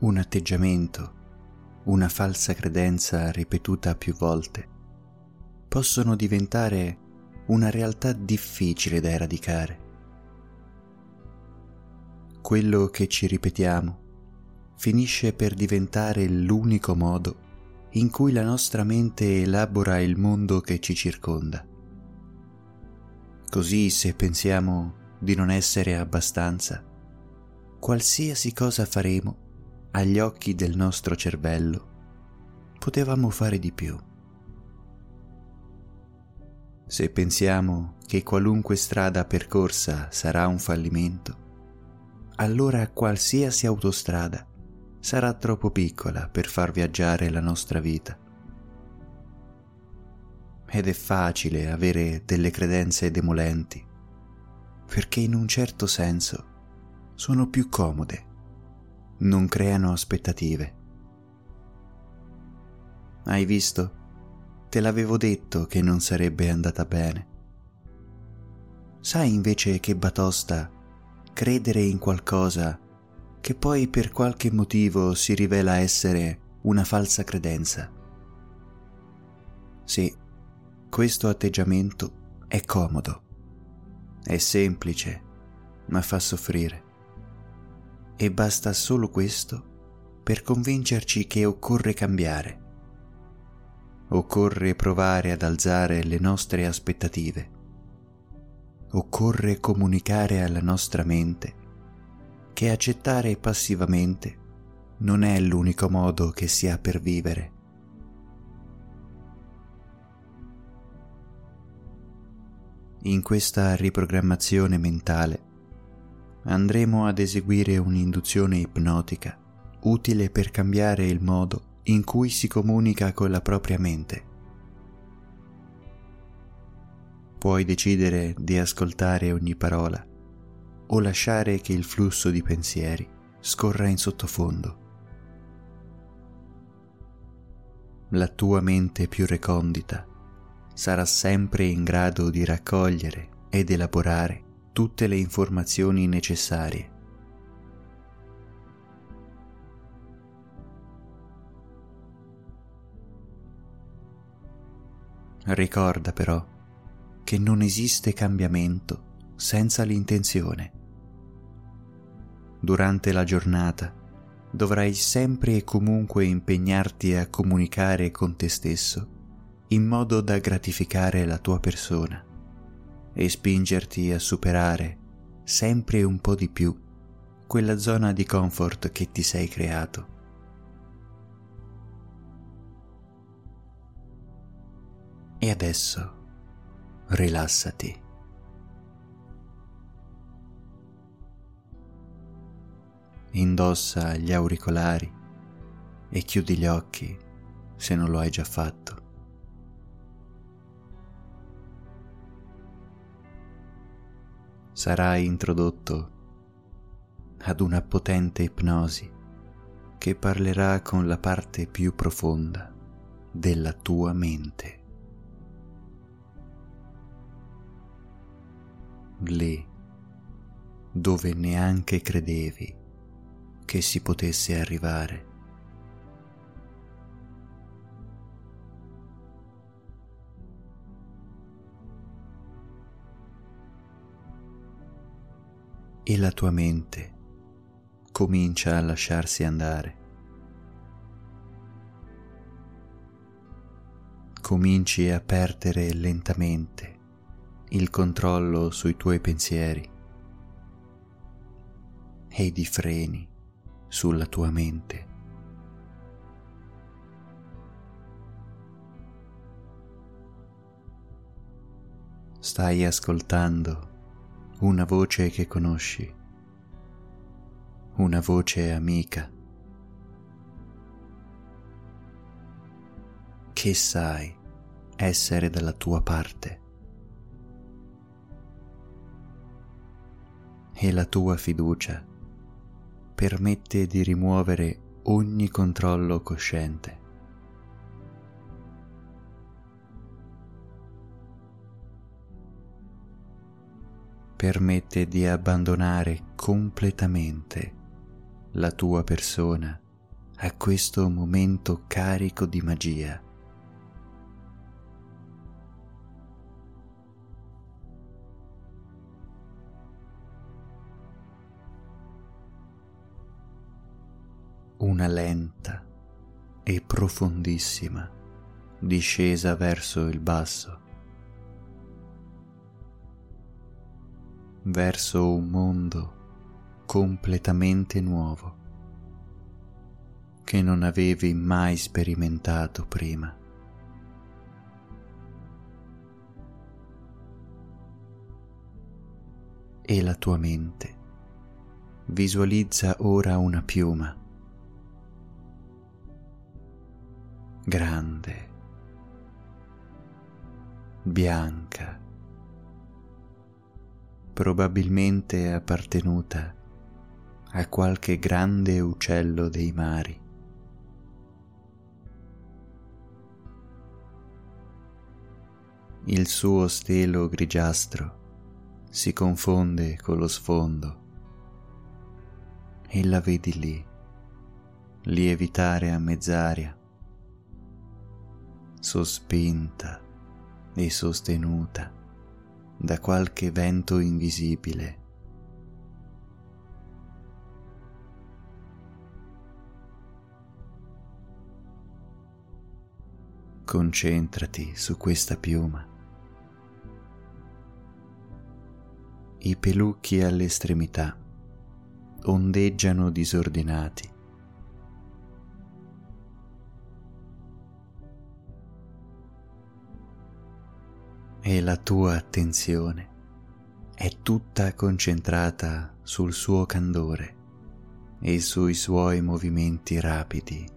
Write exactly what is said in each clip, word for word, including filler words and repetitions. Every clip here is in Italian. un atteggiamento, una falsa credenza ripetuta più volte, possono diventare una realtà difficile da eradicare. Quello che ci ripetiamo finisce per diventare l'unico modo in cui la nostra mente elabora il mondo che ci circonda. Così, se pensiamo di non essere abbastanza, qualsiasi cosa faremo, agli occhi del nostro cervello, potevamo fare di più. Se pensiamo che qualunque strada percorsa sarà un fallimento, allora qualsiasi autostrada sarà troppo piccola per far viaggiare la nostra vita. Ed è facile avere delle credenze demolenti, perché in un certo senso sono più comode, non creano aspettative. Hai visto? Te l'avevo detto che non sarebbe andata bene. Sai invece che batosta credere in qualcosa che poi per qualche motivo si rivela essere una falsa credenza? Sì, questo atteggiamento è comodo, è semplice, ma fa soffrire. E basta solo questo per convincerci che occorre cambiare. Occorre provare ad alzare le nostre aspettative. Occorre comunicare alla nostra mente che accettare passivamente non è l'unico modo che si ha per vivere. In questa riprogrammazione mentale andremo ad eseguire un'induzione ipnotica utile per cambiare il modo in cui si comunica con la propria mente. Puoi decidere di ascoltare ogni parola o lasciare che il flusso di pensieri scorra in sottofondo. La tua mente più recondita sarà sempre in grado di raccogliere ed elaborare tutte le informazioni necessarie. Ricorda però che non esiste cambiamento senza l'intenzione. Durante la giornata dovrai sempre e comunque impegnarti a comunicare con te stesso in modo da gratificare la tua persona e spingerti a superare sempre un po' di più quella zona di comfort che ti sei creato. E adesso rilassati. Indossa gli auricolari e chiudi gli occhi se non lo hai già fatto. Sarai introdotto ad una potente ipnosi che parlerà con la parte più profonda della tua mente. Lì dove neanche credevi che si potesse arrivare. E la tua mente comincia a lasciarsi andare. Cominci a perdere lentamente il controllo sui tuoi pensieri ed i freni sulla tua mente. Stai ascoltando una voce che conosci, una voce amica, che sai essere dalla tua parte, e la tua fiducia permette di rimuovere ogni controllo cosciente. Permette di abbandonare completamente la tua persona a questo momento carico di magia. Una lenta e profondissima discesa verso il basso, verso un mondo completamente nuovo che non avevi mai sperimentato prima. E la tua mente visualizza ora una piuma grande, bianca, probabilmente appartenuta a qualche grande uccello dei mari. Il suo stelo grigiastro si confonde con lo sfondo e la vedi lì, lievitare a mezz'aria, sospinta e sostenuta da qualche vento invisibile. Concentrati su questa piuma. I pelucchi alle estremità ondeggiano disordinati. E la tua attenzione è tutta concentrata sul suo candore e sui suoi movimenti rapidi.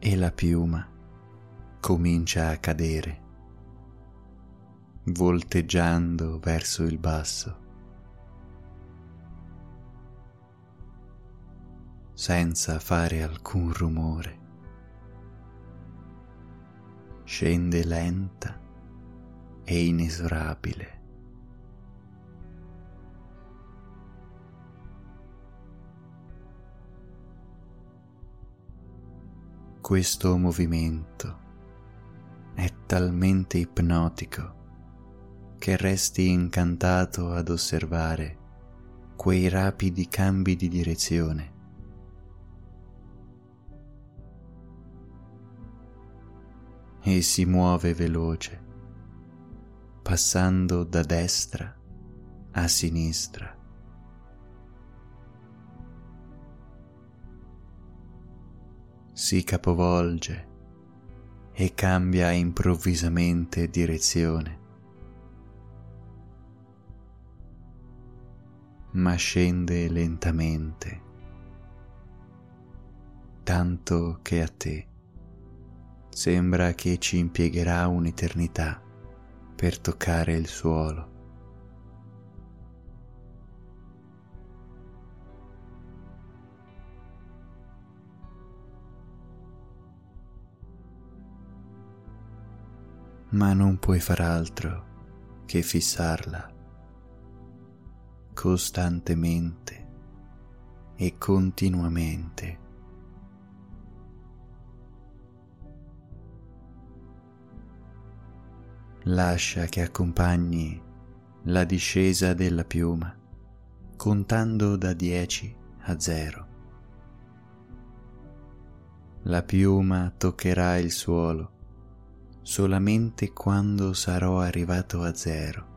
E la piuma comincia a cadere, volteggiando verso il basso, senza fare alcun rumore. Scende lenta e inesorabile. Questo movimento è talmente ipnotico che resti incantato ad osservare quei rapidi cambi di direzione. E si muove veloce, passando da destra a sinistra. Si capovolge e cambia improvvisamente direzione, ma scende lentamente, tanto che a te sembra che ci impiegherà un'eternità per toccare il suolo. Ma non puoi far altro che fissarla costantemente e continuamente. Lascia che accompagni la discesa della piuma, contando da dieci a zero. La piuma toccherà il suolo solamente quando sarò arrivato a zero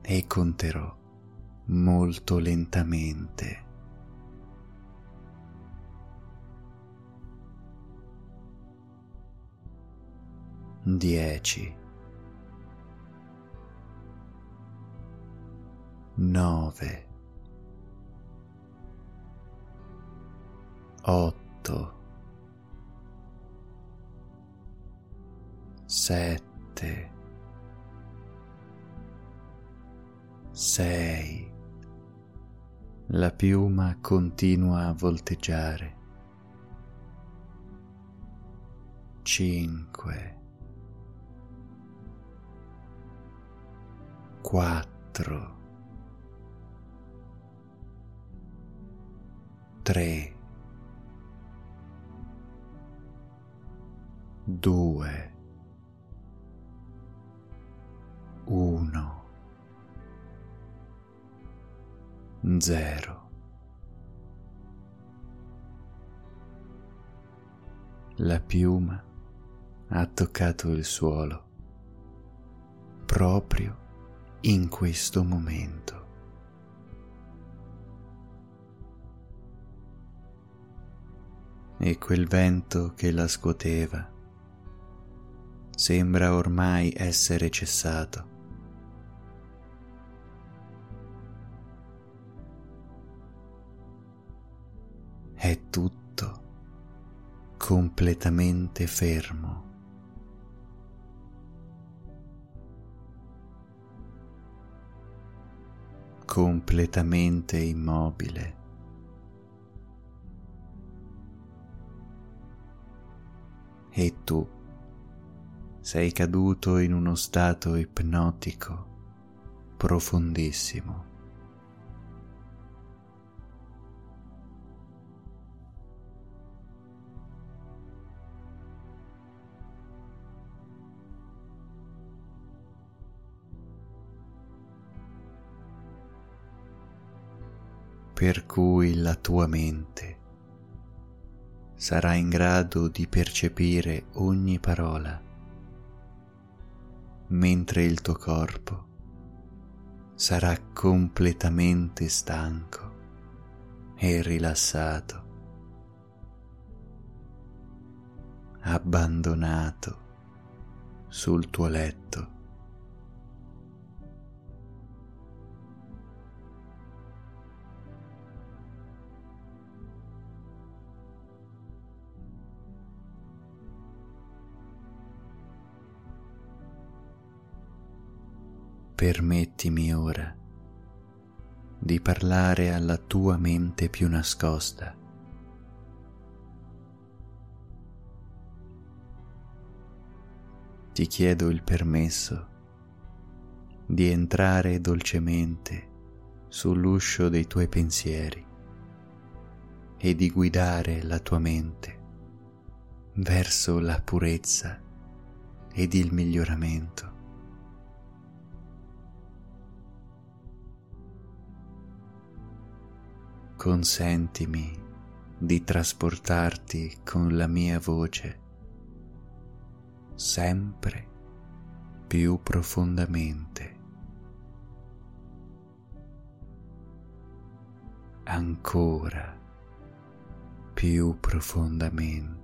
e conterò molto lentamente. Dieci, nove, otto, sette, sei. La piuma continua a volteggiare. Cinque, quattro, tre, due, uno, zero. La piuma ha toccato il suolo proprio in questo momento. E quel vento che la scuoteva sembra ormai essere cessato. È tutto completamente fermo. Completamente immobile. E tu sei caduto in uno stato ipnotico profondissimo. Per cui la tua mente sarà in grado di percepire ogni parola, mentre il tuo corpo sarà completamente stanco e rilassato, abbandonato sul tuo letto. Permettimi ora di parlare alla tua mente più nascosta. Ti chiedo il permesso di entrare dolcemente sull'uscio dei tuoi pensieri e di guidare la tua mente verso la purezza ed il miglioramento. Consentimi di trasportarti con la mia voce sempre più profondamente, ancora più profondamente,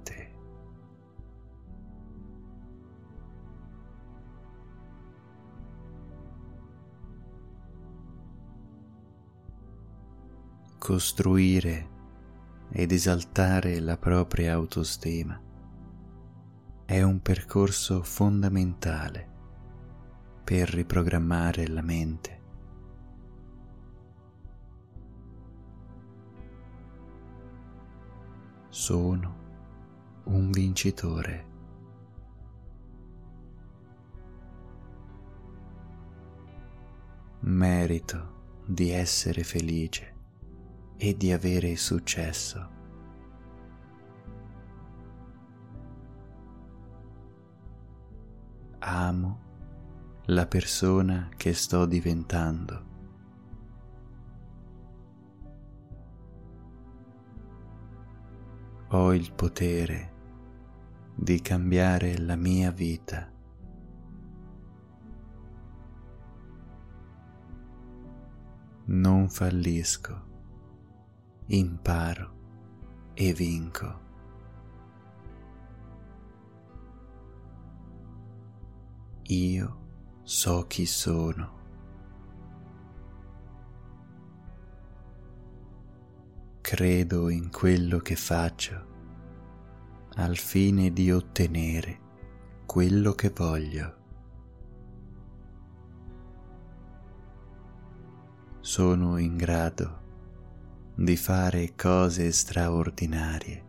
costruire ed esaltare la propria autostima è un percorso fondamentale per riprogrammare la mente. Sono un vincitore. Merito di essere felice e di avere successo. Amo la persona che sto diventando. Ho il potere di cambiare la mia vita. Non fallisco. Imparo e vinco. Io so chi sono. Credo in quello che faccio al fine di ottenere quello che voglio. Sono in grado di fare cose straordinarie.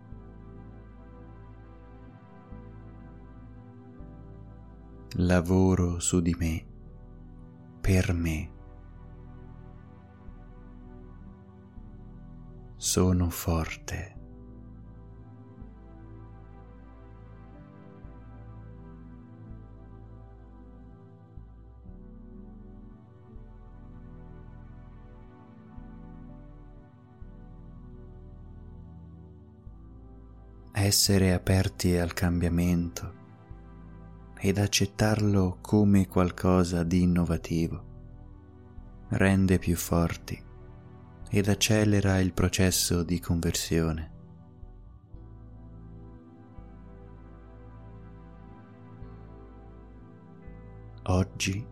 Lavoro su di me, per me. sono forte. Essere aperti al cambiamento ed accettarlo come qualcosa di innovativo rende più forti ed accelera il processo di conversione. Oggi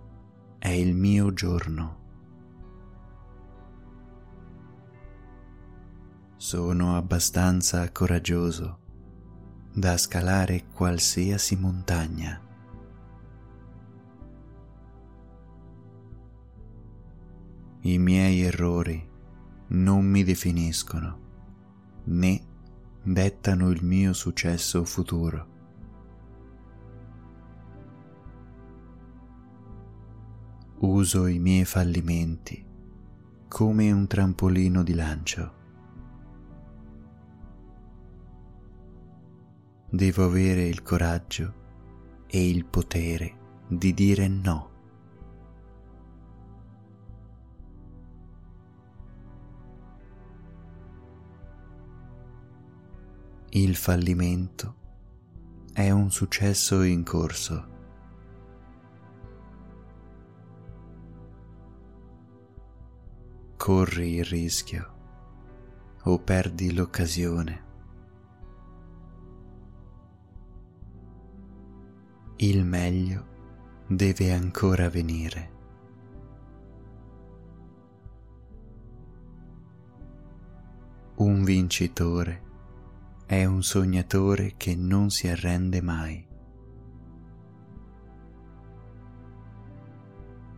è il mio giorno. Sono abbastanza coraggioso da scalare qualsiasi montagna. I miei errori non mi definiscono né dettano il mio successo futuro. Uso i miei fallimenti come un trampolino di lancio. Devo avere il coraggio e il potere di dire no. Il fallimento è un successo in corso. Corri il rischio o perdi l'occasione. Il meglio deve ancora venire. Un vincitore è un sognatore che non si arrende mai.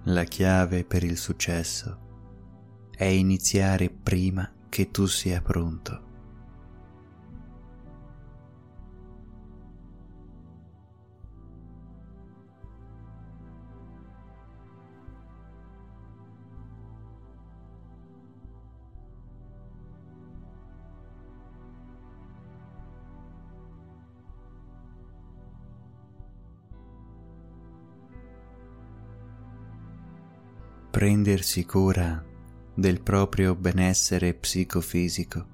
La chiave per il successo è iniziare prima che tu sia pronto. Prendersi cura del proprio benessere psicofisico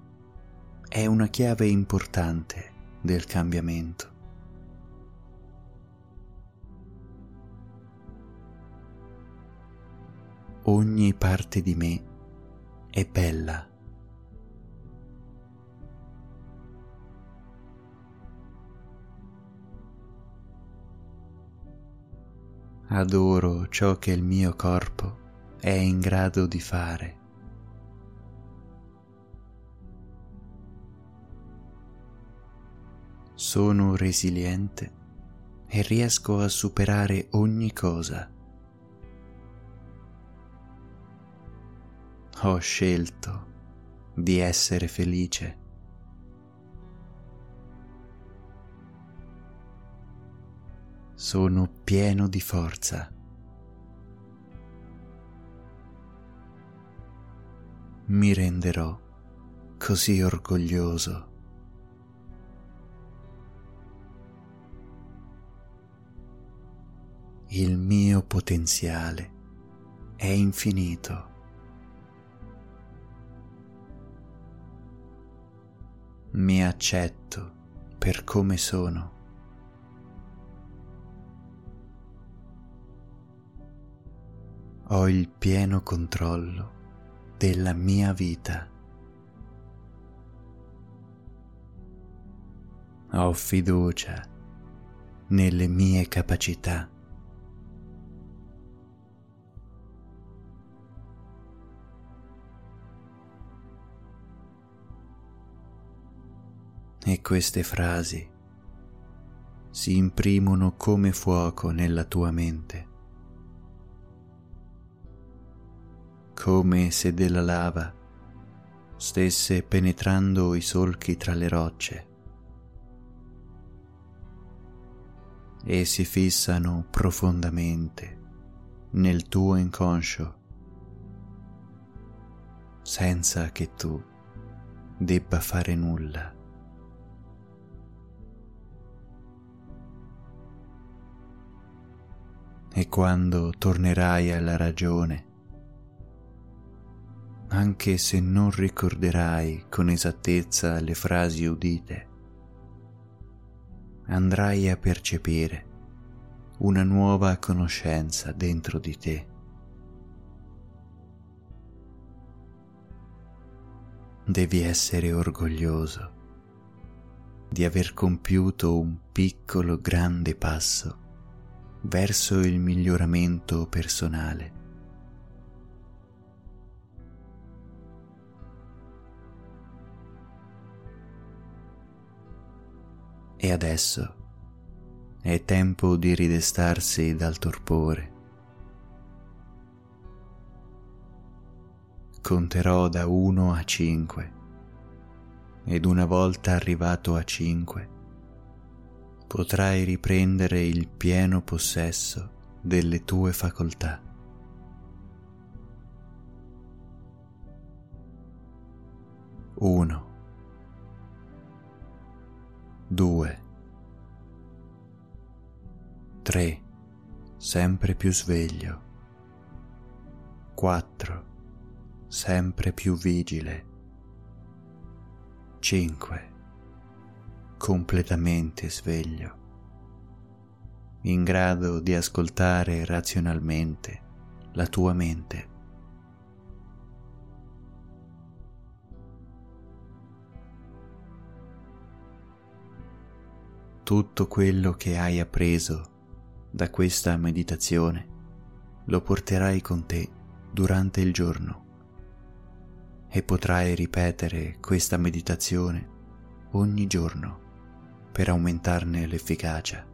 è una chiave importante del cambiamento. Ogni parte di me è bella. Adoro ciò che il mio corpo è in grado di fare. Sono resiliente e riesco a superare ogni cosa. Ho scelto di essere felice. Sono pieno di forza. Mi renderò così orgoglioso. Il mio potenziale è infinito. Mi accetto per come sono. Ho il pieno controllo della mia vita. Ho fiducia nelle mie capacità. E queste frasi si imprimono come fuoco nella tua mente, come se della lava stesse penetrando i solchi tra le rocce, e si fissano profondamente nel tuo inconscio senza che tu debba fare nulla. E quando tornerai alla ragione, anche se non ricorderai con esattezza le frasi udite, andrai a percepire una nuova conoscenza dentro di te. Devi essere orgoglioso di aver compiuto un piccolo grande passo verso il miglioramento personale. E adesso è tempo di ridestarsi dal torpore. Conterò da uno a cinque ed una volta arrivato a cinque potrai riprendere il pieno possesso delle tue facoltà. Uno, due, tre, sempre più sveglio, quattro, sempre più vigile, cinque, completamente sveglio, in grado di ascoltare razionalmente la tua mente. Tutto quello che hai appreso da questa meditazione lo porterai con te durante il giorno. E potrai ripetere questa meditazione ogni giorno per aumentarne l'efficacia.